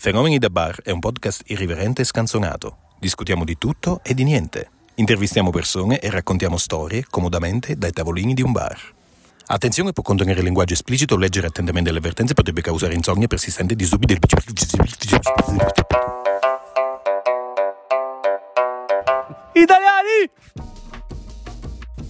Fenomeni da Bar è un podcast irriverente e scanzonato. Discutiamo di tutto e di niente. Intervistiamo persone e raccontiamo storie comodamente dai tavolini di un bar. Attenzione, può contenere linguaggio esplicito, leggere attentamente le avvertenze potrebbe causare insonnia persistente e disturbi del... Italiani!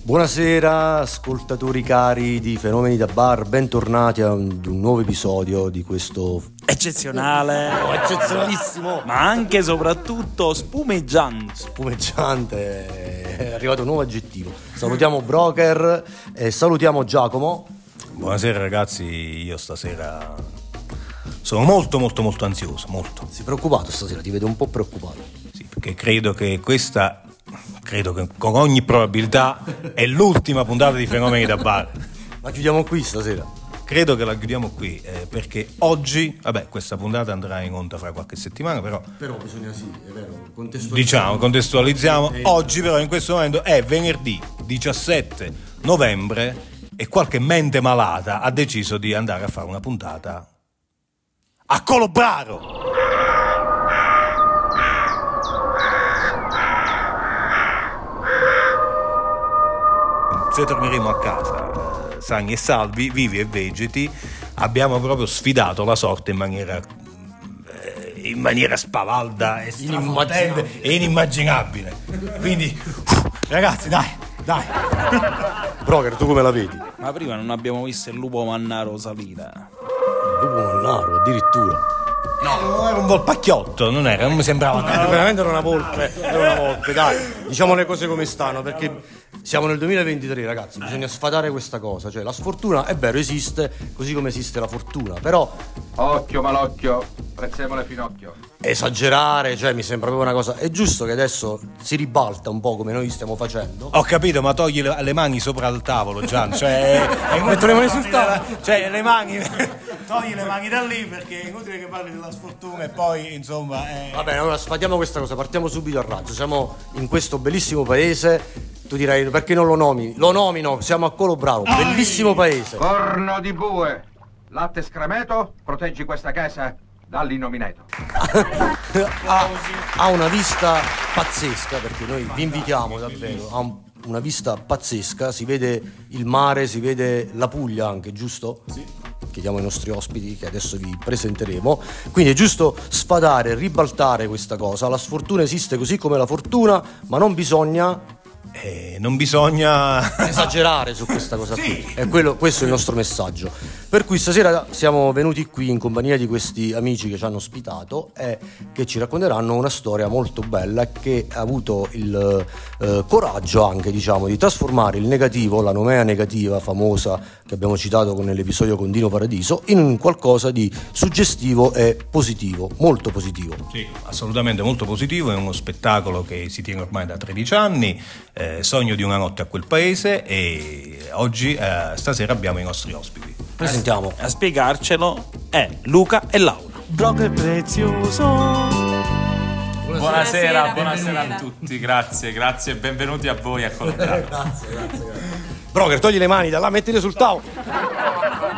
Buonasera ascoltatori cari di Fenomeni da Bar, bentornati ad un nuovo episodio di questo eccezionalissimo, ma anche e soprattutto spumeggiante, è arrivato un nuovo aggettivo. Salutiamo Broker e salutiamo Giacomo. Buonasera ragazzi, io stasera sono molto ansioso, molto. Sei preoccupato stasera? Ti vedo un po' preoccupato. Sì, perché credo che con ogni probabilità è l'ultima puntata di Fenomeni da Bar. La chiudiamo qui stasera? Credo che la chiudiamo qui, perché oggi, questa puntata andrà in onda fra qualche settimana, però bisogna, sì, è vero, contestualizziamo. Oggi però in questo momento è venerdì 17 novembre e qualche mente malata ha deciso di andare a fare una puntata a Colobraro. Se torneremo a casa sani e salvi, vivi e vegeti, abbiamo proprio sfidato la sorte in maniera spavalda e strafotente e inimmaginabile. Quindi ragazzi, dai. Broker, tu come la vedi? Ma prima non abbiamo visto il lupo mannaro salire. Il lupo mannaro addirittura? No, era un volpacchiotto, non mi sembrava. Veramente era una volpe, dai. Diciamo le cose come stanno, perché siamo nel 2023 ragazzi, bisogna sfatare questa cosa, cioè la sfortuna è vero, esiste, così come esiste la fortuna, però occhio malocchio, prezzemolo e finocchio. Esagerare, cioè mi sembra proprio una cosa, è giusto che adesso si ribalta un po' come noi stiamo facendo. Ho capito, ma togli le mani sopra il tavolo, Gian, cioè metto le mani sul tavolo, cioè le mani, togli le mani da lì perché è inutile che parli della sfortuna e poi insomma Vabbè, allora sfatiamo questa cosa, partiamo subito al razzo, siamo in questo bellissimo paese. Tu direi, perché non lo nomini? Lo nomino, siamo a Colobraro, bellissimo paese. Corno di bue, latte scremeto, proteggi questa casa dall'innomineto. Ha una vista pazzesca, perché noi vi invitiamo davvero a una vista pazzesca, si vede il mare, si vede la Puglia anche, giusto? Sì. Chiediamo ai nostri ospiti che adesso vi presenteremo. Quindi è giusto sfadare, ribaltare questa cosa. La sfortuna esiste così come la fortuna, ma non bisogna esagerare su questa cosa, sì. Qui è questo è il nostro messaggio, per cui stasera siamo venuti qui in compagnia di questi amici che ci hanno ospitato e che ci racconteranno una storia molto bella che ha avuto il coraggio anche, diciamo, di trasformare il negativo, la nomea negativa famosa che abbiamo citato nell'episodio con Dino Paradiso, in qualcosa di suggestivo e positivo, molto positivo. Sì, assolutamente molto positivo. È uno spettacolo che si tiene ormai da 13 anni, Sogno di una notte a quel paese, e oggi stasera abbiamo i nostri ospiti. Presentiamo. A spiegarcelo è Luca e Laura. Broker prezioso. Buonasera a tutti, grazie e benvenuti a voi a Colobraro. Grazie. Broker, togli le mani dalla, mettile sul tavolo. Come vi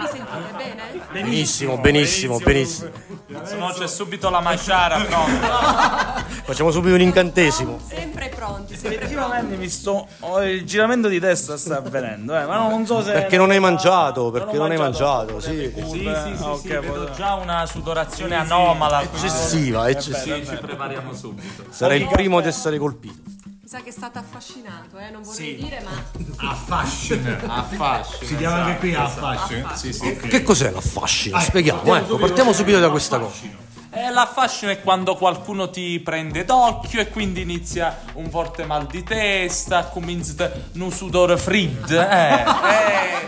sentite? Bene? Benissimo. Se no c'è subito la masciara pronta. Facciamo subito un incantesimo. Sempre pronti. Il giramento di testa sta avvenendo, ma non so se perché non hai mangiato, sì. Sì, vedo già una sudorazione anomala, eccessiva. Ci prepariamo subito. Sarai il primo ad essere colpito. Mi sa che è stato affascinato, non vorrei dire, ma affascina. Si chiama anche qui affascina. Sì. Okay. Che cos'è l'affascina? Spieghiamo, partiamo subito da questa cosa. L'affascino è quando qualcuno ti prende d'occhio e quindi inizia un forte mal di testa, comincia un sudore freddo.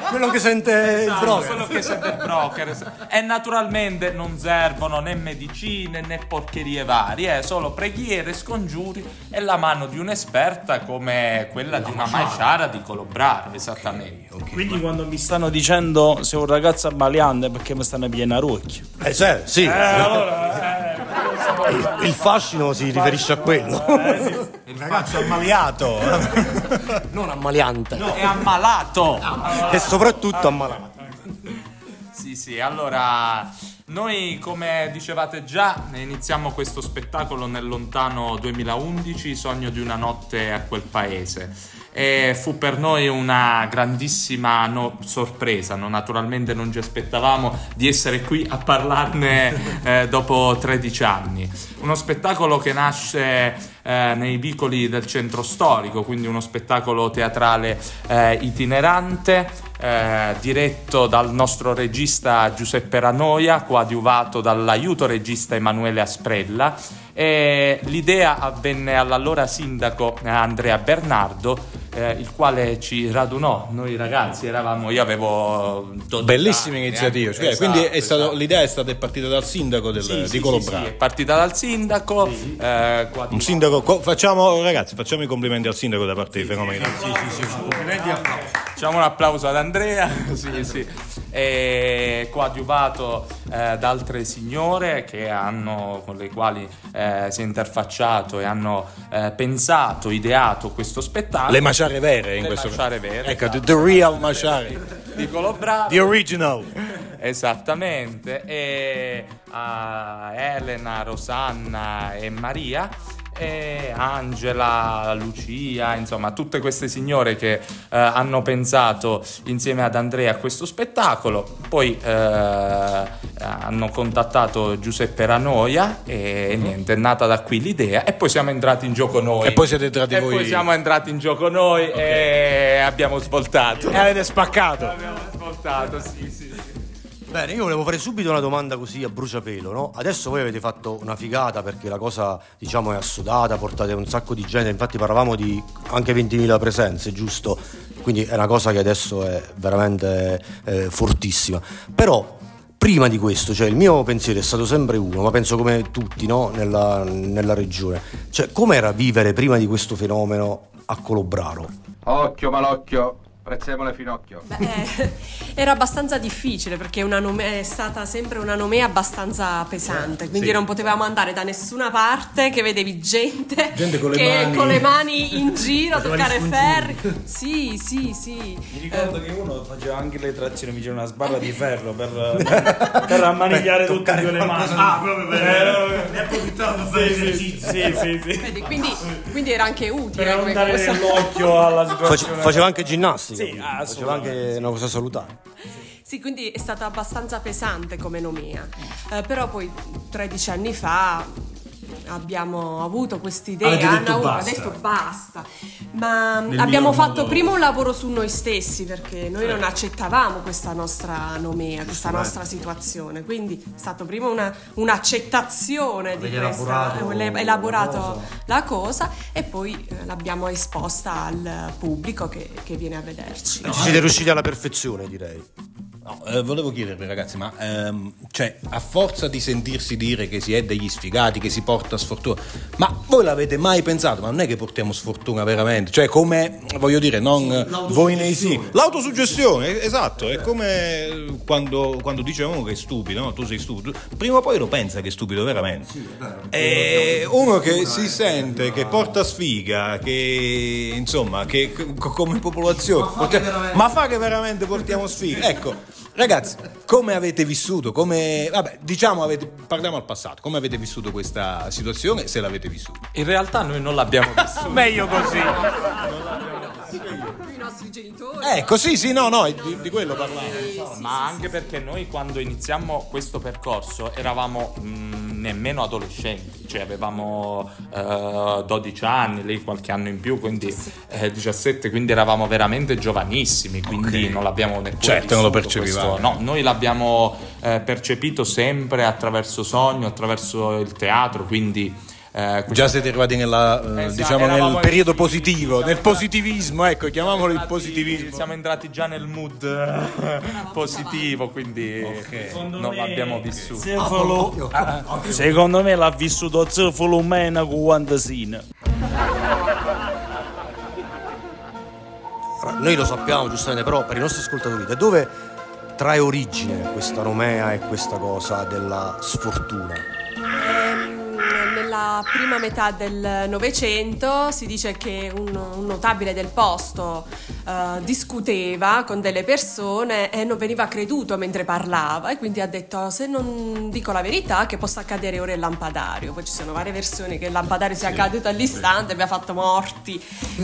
Quello che sente il broker. E naturalmente non servono né medicine né porcherie varie, solo preghiere, scongiuri e la mano di un'esperta come quella di una masciara di Colobraro, esattamente. Okay. Quindi quando mi stanno dicendo sei un ragazzo abbaliante perché mi stanno piena rucchio. Sì. Allora. Il fascino si riferisce a quello. Il ragazzo ammaliato, non ammaliante. No, è ammalato. E soprattutto ammalato. Allora Noi, come dicevate già, iniziamo questo spettacolo nel lontano 2011, Sogno di una notte a quel paese, e fu per noi una grandissima sorpresa. Naturalmente non ci aspettavamo di essere qui a parlarne dopo 13 anni. Uno spettacolo che nasce nei vicoli del centro storico, quindi uno spettacolo teatrale itinerante, diretto dal nostro regista Giuseppe Ranoia, coadiuvato dall'aiuto regista Emanuele Asprella, e l'idea avvenne all'allora sindaco Andrea Bernardo, il quale ci radunò. Noi ragazzi io avevo 12 bellissime anni, iniziative, cioè, esatto, quindi l'idea è partita dal sindaco di Colobraro. Sì, è partita dal sindaco, sì. Un sindaco facciamo i complimenti al sindaco da parte di Fenomeni. Facciamo un applauso ad Andrea, sì. E coadiuvato da altre signore con le quali si è interfacciato e hanno pensato, ideato questo spettacolo. Le maciare vere. Ecco, the real maciare. Di Colobraro. The original. Esattamente. E a Elena, Rosanna e Maria, e Angela, Lucia, insomma tutte queste signore che hanno pensato insieme ad Andrea a questo spettacolo. Poi hanno contattato Giuseppe Ranoia e niente, è nata da qui l'idea, e poi siamo entrati in gioco noi. E poi siete entrati voi. E poi siamo entrati in gioco noi, okay. E abbiamo svoltato. E avete spaccato. Abbiamo svoltato, sì. Bene, io volevo fare subito una domanda così a bruciapelo, no? Adesso voi avete fatto una figata perché la cosa, diciamo, è assodata, portate un sacco di gente, infatti parlavamo di anche 20.000 presenze, giusto? Quindi è una cosa che adesso è veramente fortissima. Però prima di questo, cioè il mio pensiero è stato sempre uno, ma penso come tutti, no? Nella regione. Cioè, com'era vivere prima di questo fenomeno a Colobraro? Occhio malocchio. Prezzemole finocchio. Era abbastanza difficile perché è stata sempre una nomea abbastanza pesante, quindi sì. Non potevamo andare da nessuna parte, che vedevi gente con le mani in giro a toccare ferri. Sì. Mi ricordo che uno faceva anche le trazioni, mi c'era una sbarra di ferro per ammanigliare tutte le mani. Ah, proprio ne approfittavo per l'esercizio. Sì. Quindi era anche utile. Per non dare l'occhio alla situazione. Faceva anche ginnastica. Sì, faceva anche una cosa salutare. Sì, quindi è stata abbastanza pesante come nomea, però poi 13 anni fa abbiamo avuto quest'idea, hanno detto basta, ma abbiamo fatto prima un lavoro su noi stessi perché noi non accettavamo questa nostra nomea, questa nostra situazione, quindi è stato prima un'accettazione di questa, elaborato la cosa, e poi l'abbiamo esposta al pubblico che viene a vederci. Ci siete riusciti alla perfezione, direi. No, volevo chiedervi ragazzi, ma cioè, a forza di sentirsi dire che si è degli sfigati, che si porta sfortuna, ma voi l'avete mai pensato? Ma non è che portiamo sfortuna veramente? Cioè, come, voglio dire, non voi nei sì. L'autosuggestione, esatto, è come quando dicevamo che è stupido, no? Tu sei stupido, prima o poi lo pensa che è stupido veramente. Sì, è uno che si sente che porta sfiga, che insomma, che come popolazione, ma fa che veramente portiamo sfiga, ecco. Ragazzi, come avete vissuto? Parliamo al passato. Come avete vissuto questa situazione? Se l'avete vissuta? In realtà noi non l'abbiamo vissuta. Meglio così. Non l'abbiamo vissuta. I nostri genitori. Di quello parlavo. Ma anche perché noi quando iniziamo questo percorso eravamo nemmeno adolescenti, cioè avevamo 12 anni, lei qualche anno in più, quindi 17, quindi eravamo veramente giovanissimi, quindi non l'abbiamo neppure certo non lo percepivamo. No, noi l'abbiamo percepito sempre attraverso Sogno, attraverso il teatro, quindi già siete arrivati nel periodo positivo, nel positivismo, ecco, chiamiamolo il positivismo. Siamo entrati già nel mood positivo, quindi non l'abbiamo vissuto. Secondo me l'ha vissuto solo meno guantasina. Noi lo sappiamo giustamente, però per i nostri ascoltatori, da dove trae origine questa nomea e questa cosa della sfortuna? La prima metà del Novecento si dice che un notabile del posto discuteva con delle persone e non veniva creduto mentre parlava, e quindi ha detto: se non dico la verità che possa accadere ora il lampadario. Poi ci sono varie versioni che il lampadario sia caduto all'istante e abbia fatto morti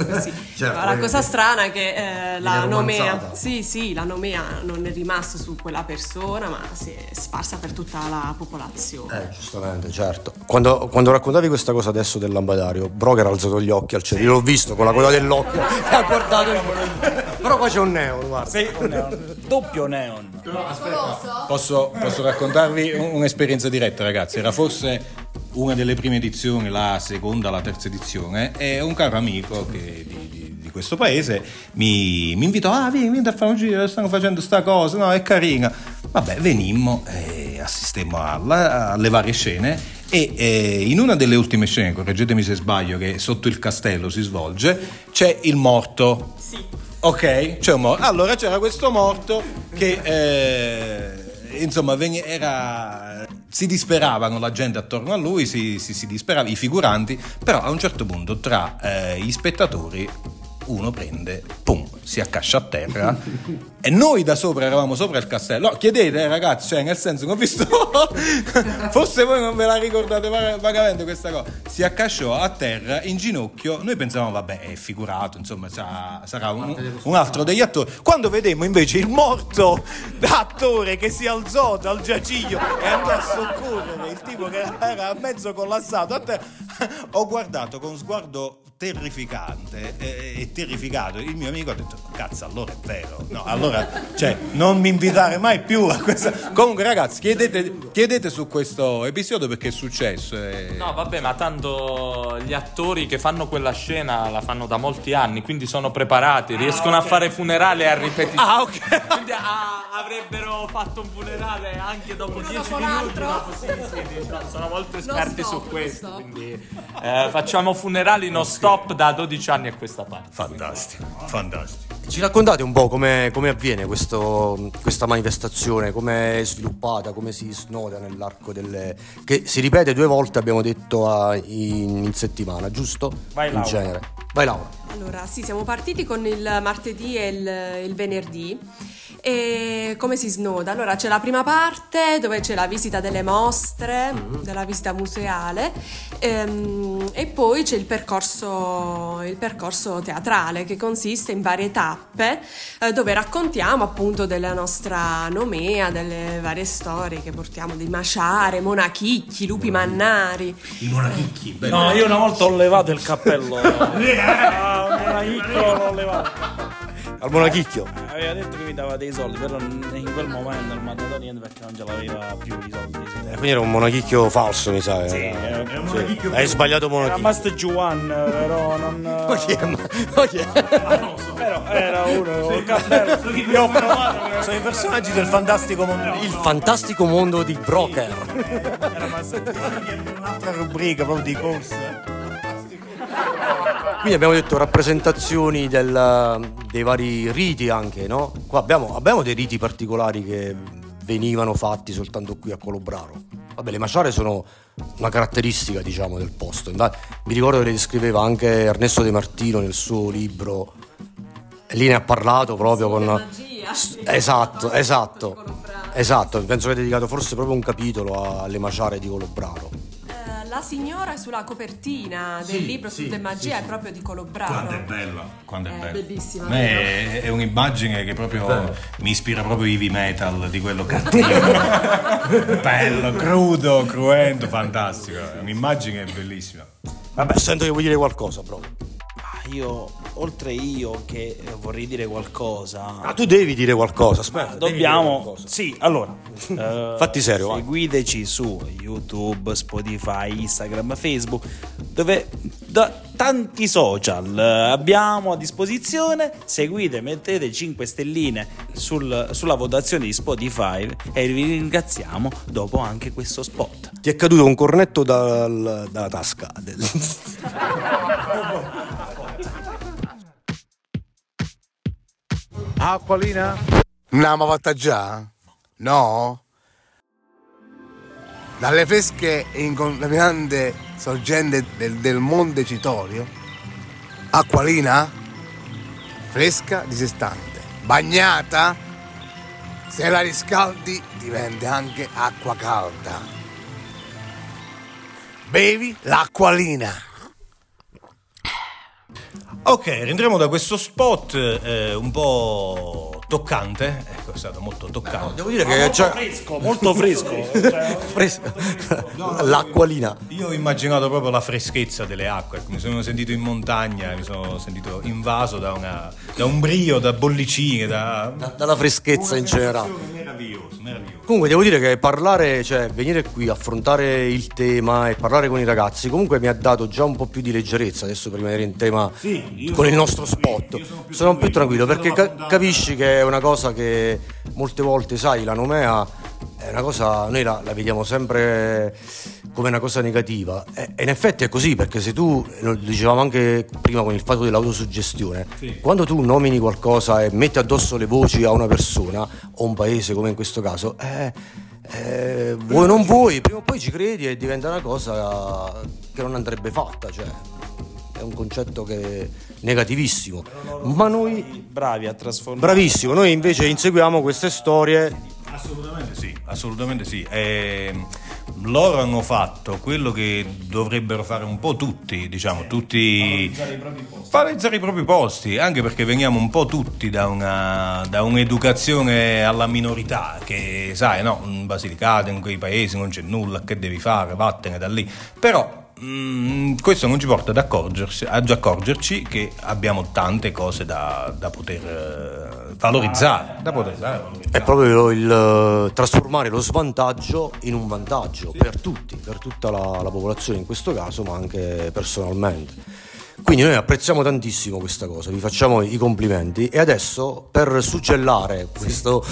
così. Certo, la cosa strana è che la nomea, la nomea non è rimasta su quella persona ma si è sparsa per tutta la popolazione. Giustamente, certo. Quando raccontavi questa cosa adesso del lampadario, Broger ha alzato gli occhi al cielo, l'ho visto con la coda dell'occhio e ha guardato il però qua c'è un neon, guarda. Sì, un neon. Doppio neon. No, aspetta. Posso raccontarvi un'esperienza diretta, ragazzi. Era forse una delle prime edizioni, la seconda, la terza edizione, e un caro amico che di questo paese mi invitò: vieni a fare un giro, stanno facendo sta cosa, no, è carina. Vabbè, venimmo e assistemmo alle varie scene e in una delle ultime scene, correggetemi se sbaglio, che sotto il castello si svolge, c'è il morto. Sì. Ok, c'è un morto. Allora c'era questo morto che insomma si disperavano, la gente attorno a lui si disperava, i figuranti, però a un certo punto tra gli spettatori uno prende, pum, si accascia a terra e noi da sopra eravamo sopra il castello. No, chiedete ragazzi, cioè nel senso che ho visto forse voi non ve la ricordate vagamente questa cosa. Si accasciò a terra in ginocchio, noi pensavamo vabbè è figurato, insomma sarà un altro degli attori, quando vedemmo invece il morto attore che si alzò dal giaciglio e andò a soccorrere il tipo che era mezzo collassato a terra. Ho guardato con sguardo terrificante e terrificato, il mio amico ha detto: cazzo, allora è vero, no, allora cioè non mi invitare mai più a questa. Comunque ragazzi, chiedete su questo episodio perché è successo No vabbè, ma tanto gli attori che fanno quella scena la fanno da molti anni, quindi sono preparati, riescono a fare funerali a ripetizione. Quindi avrebbero fatto un funerale anche dopo 10 minuti dopo, sì, no, sono molto esperti su questo, quindi facciamo funerali non stop da 12 anni a questa parte. Fantastico. Ci raccontate un po' come avviene questa manifestazione, come è sviluppata, come si snoda nell'arco delle... che si ripete 2 volte, abbiamo detto, in settimana, giusto? Vai Laura. In genere. Vai Laura. Allora, sì, siamo partiti con il martedì e il venerdì. E come si snoda? Allora c'è la prima parte dove c'è la visita delle mostre, della visita museale, e poi c'è il percorso teatrale che consiste in varie tappe dove raccontiamo appunto della nostra nomea, delle varie storie che portiamo, dei maciare, monachicchi, lupi mannari. I monachicchi, bello. No, io una volta ho levato il cappello. Monachicco l'ho levato. Al monachicchio aveva detto che mi dava dei soldi, però in quel momento non mi ha dato niente perché non ce l'aveva più i soldi. Quindi era un monachicchio falso, mi sa. Sì, era un monachicchio. Hai sbagliato monachicchio. Era Master Juan, però non. Non so. Però era uno. Il cappello. Io provato. Sono i personaggi del fantastico mondo. Il fantastico mondo di Broker. Era Master Juan. Un'altra rubrica proprio di corso. Quindi abbiamo detto rappresentazioni dei vari riti anche, no? Qua abbiamo dei riti particolari che venivano fatti soltanto qui a Colobraro. Vabbè, le maciare sono una caratteristica, diciamo, del posto. Infatti, mi ricordo che le descriveva anche Ernesto De Martino nel suo libro, e lì ne ha parlato proprio con... magia. Esatto, penso che ha dedicato forse proprio un capitolo alle maciare di Colobraro. La signora sulla copertina del libro sulle magie è proprio di Colobraro. Quanto è bella. Bellissima. È un'immagine che proprio mi ispira proprio heavy metal, di quello cattivo. Bello, crudo, cruento, fantastico. È un'immagine bellissima. Vabbè, sento che vuoi dire qualcosa proprio. Io che vorrei dire qualcosa. Ma tu devi dire qualcosa, aspetta. Dobbiamo qualcosa. Sì, allora fatti serio. Seguiteci su YouTube, Spotify, Instagram, Facebook, dove da tanti social abbiamo a disposizione. Seguite, mettete 5 stelline sulla votazione di Spotify e vi ringraziamo dopo anche questo spot. Ti è caduto un cornetto dalla tasca Acqualina? No, ma fatta già? No? Dalle fresche e incontaminante sorgente del Monte Citorio, Acqualina fresca, disestante. Bagnata? Se la riscaldi diventa anche acqua calda. Bevi l'acqualina. Ok, rientriamo da questo spot un po' toccante, ecco, è stato molto toccante. No, devo dire che molto fresco. L'acqualina. Io ho immaginato proprio la freschezza delle acque, mi sono sentito in montagna, mi sono sentito invaso da un brio, da bollicine, dalla freschezza in generale. Meraviglioso. Comunque devo dire che venire qui, affrontare il tema e parlare con i ragazzi, comunque mi ha dato già un po' più di leggerezza adesso per rimanere in tema. Sì. Con il nostro spot sono più tranquillo perché capisci che è una cosa che molte volte, sai, la nomea è una cosa, noi la vediamo sempre come una cosa negativa e in effetti è così, perché se tu, lo dicevamo anche prima con il fatto dell'autosuggestione, sì, quando tu nomini qualcosa e metti addosso le voci a una persona o un paese come in questo caso, vuoi non vuoi, prima o poi ci credi e diventa una cosa che non andrebbe fatta, cioè è un concetto che è negativissimo, ma noi bravi a trasformare. Bravissimo, noi invece inseguiamo queste storie. Assolutamente sì. Loro hanno fatto quello che dovrebbero fare un po' tutti, diciamo, tutti valorizzare i propri posti, anche perché veniamo un po' tutti da un'educazione alla minorità, che sai, no, in Basilicata, in quei paesi non c'è nulla, che devi fare, vattene da lì. Però questo non ci porta ad accorgerci che abbiamo tante cose da poter valorizzare, È proprio il trasformare lo svantaggio in un vantaggio, sì, per tutti, per tutta la popolazione in questo caso, ma anche personalmente. Quindi noi apprezziamo tantissimo questa cosa, vi facciamo i complimenti e adesso, per succellare questo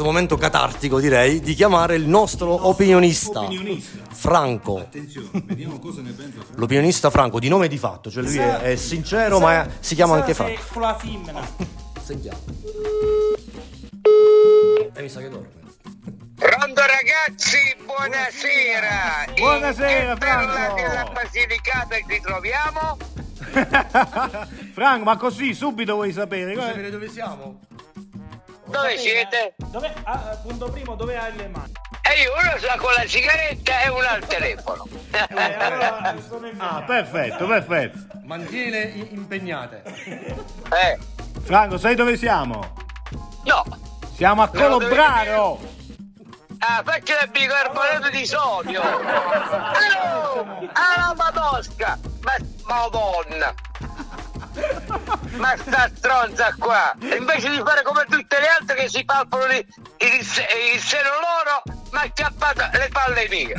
momento catartico, direi di chiamare il nostro opinionista. Franco. Attenzione, vediamo cosa ne pensa Franco. L'opinionista Franco, di nome di fatto, cioè lui è sincero, ma si chiama anche Franco. Sentiamo. E mi sa che dorme. Pronto ragazzi, buonasera. Buonasera in Franco della Basilicata ci troviamo. Franco, ma così subito vuoi sapere? Vuoi sapere dove siamo? Dove siete? Dove? Punto primo, dove hai le mani? E io uno sta con la sigaretta e uno al telefono. Allora, perfetto. Mantiene impegnate. Franco, sai dove siamo? No. Siamo a Colobraro. Faccio del bicarbonato di sodio. Alla patosca. Ma madonna, ma sta stronza qua, invece di fare come tutte le altre che si palpano il seno loro, mi ha chiappato le palle mie.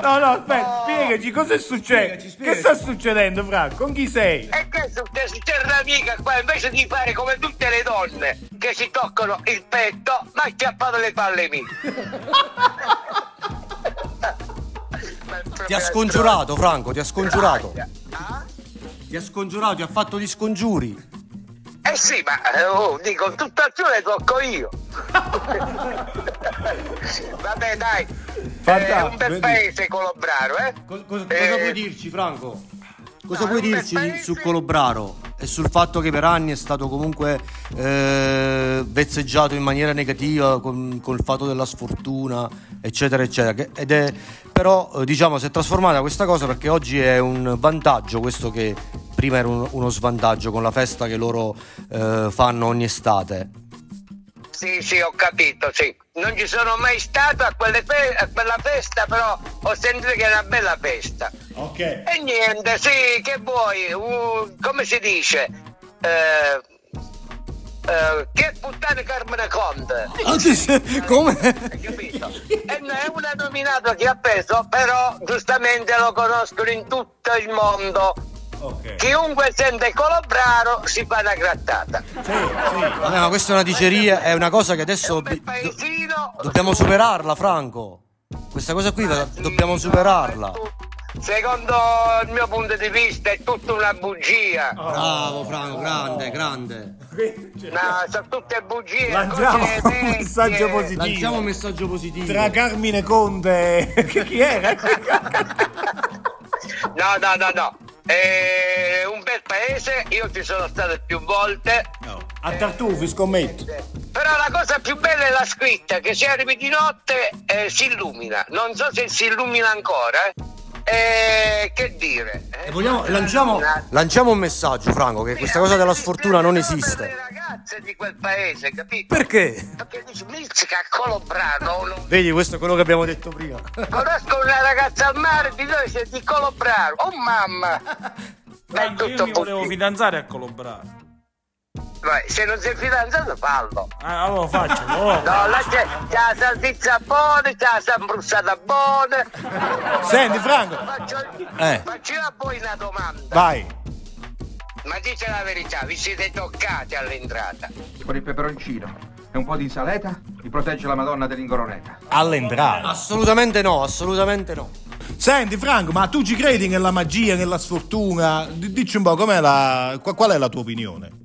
No, aspetta, spiegaci cosa è successo. Che sta succedendo, Franco? Con chi sei? E che succede una amica qua, invece di fare come tutte le donne che si toccano il petto, mi ha chiappato le palle mie. Ti ha scongiurato, Franco, ti ha scongiurato. Ti ha scongiurato, ti ha fatto gli scongiuri. Eh sì, ma dico, tutt'altro le tocco io. Vabbè, dai. È un bel paese Colobraro, eh? Cosa puoi dirci, Franco? Cosa puoi dirci su Colobraro e sul fatto che per anni è stato comunque vezzeggiato in maniera negativa con il fatto della sfortuna, eccetera, però diciamo si è trasformata questa cosa, perché oggi è un vantaggio questo che prima era uno svantaggio, con la festa che loro fanno ogni estate. Sì, ho capito, sì. Non ci sono mai stato a quella festa, però ho sentito che è una bella festa. Ok. E niente, sì, che vuoi? Come si dice? Che puttane Carmine Conte? Come? Hai capito? E non è una nominata che ha preso, però giustamente lo conoscono in tutto il mondo. Okay. Chiunque sente Colobraro si fa una grattata. Sì. Vabbè, ma questa è una diceria, è una cosa che adesso dobbiamo superarla, Franco. Questa cosa qui dobbiamo superarla. Secondo il mio punto di vista è tutta una bugia. Oh. Bravo Franco, grande. No, sono tutte bugie. Lanciamo un messaggio positivo. Tra Carmine Conte, chi era? No. È un bel paese, io ci sono stato più volte. No. A Tartufi, scommetto. Però la cosa più bella è la scritta, che se arrivi di notte si illumina. Non so se si illumina ancora. Che dire? Lanciamo un messaggio, Franco, che questa cosa della sfortuna non esiste. Le ragazze di quel paese, capito? Perché? Perché dici, mizzica a Colobraro. Vedi, questo è quello che abbiamo detto prima. Conosco una ragazza al mare di noi, sei di Colobraro. Oh mamma! Franco, io mi volevo fidanzare a Colobraro. Vai, se non sei fidanzato fallo. Allora faccio. No, là c'è la salsiccia buona, c'è la sambrussata buona. Senti Franco, faccio a voi una domanda. Vai. Ma dice la verità, vi siete toccati all'entrata? Con il peperoncino e un po' di saleta vi protegge la Madonna dell'Ingoroneta. All'entrata? Assolutamente no. Senti Franco, ma tu ci credi nella magia, nella sfortuna? Dici un po', qual è la tua opinione?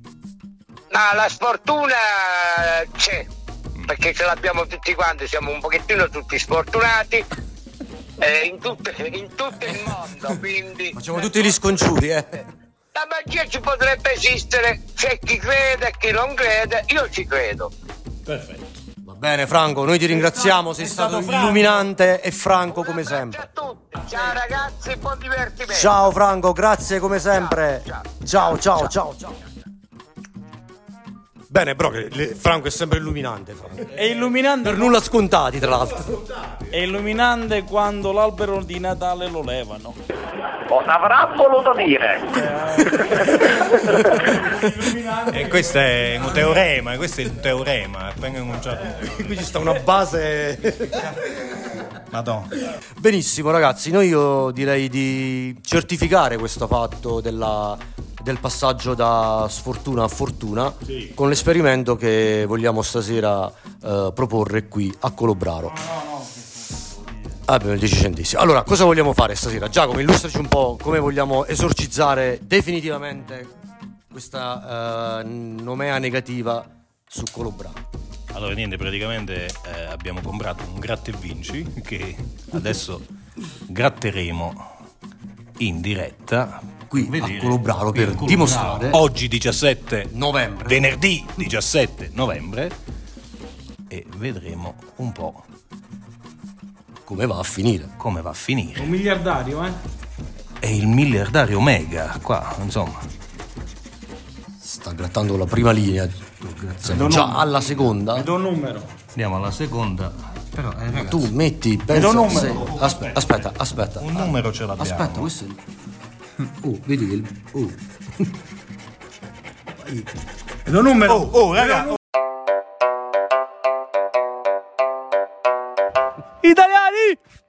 Ma la sfortuna c'è, perché ce l'abbiamo tutti quanti, siamo un pochettino tutti sfortunati, in tutto il mondo, quindi... Facciamo tutti gli sconciuti, La magia ci potrebbe esistere, c'è chi crede e chi non crede, io ci credo. Perfetto. Va bene Franco, noi ti ringraziamo, sei stato illuminante e franco come sempre. Ciao a tutti, ciao ragazzi, buon divertimento. Ciao Franco, grazie come sempre. Ciao. Bene, però Franco è sempre illuminante. Franco. È illuminante. Per nulla scontati, tra l'altro. È illuminante quando l'albero di Natale lo levano. Cosa avrà voluto dire? E questo è un teorema, appena enunciato. Qui ci sta una base. Madonna. Benissimo, ragazzi, noi io direi di certificare questo fatto del passaggio da sfortuna a fortuna, sì, con l'esperimento che vogliamo stasera proporre qui a Colobraro. Abbiamo il 10 centesimo. Allora, cosa vogliamo fare stasera? Giacomo, illustraci un po' come vogliamo esorcizzare definitivamente questa nomea negativa su Colobraro. Allora niente, praticamente abbiamo comprato un gratta e vinci che adesso gratteremo in diretta qui a Colobraro per dimostrare oggi 17 novembre, venerdì 17 novembre, e vedremo un po' come va a finire. Un miliardario, e il miliardario mega qua, insomma, sta grattando la prima linea. Siamo già alla seconda. Mi do un numero. Andiamo alla seconda. Però ragazzi, tu metti, pensa, do numero. Aspetta. Un numero ce l'abbiamo. Aspetta, questo è vedi il è un numero. Ragazzi. Italiani!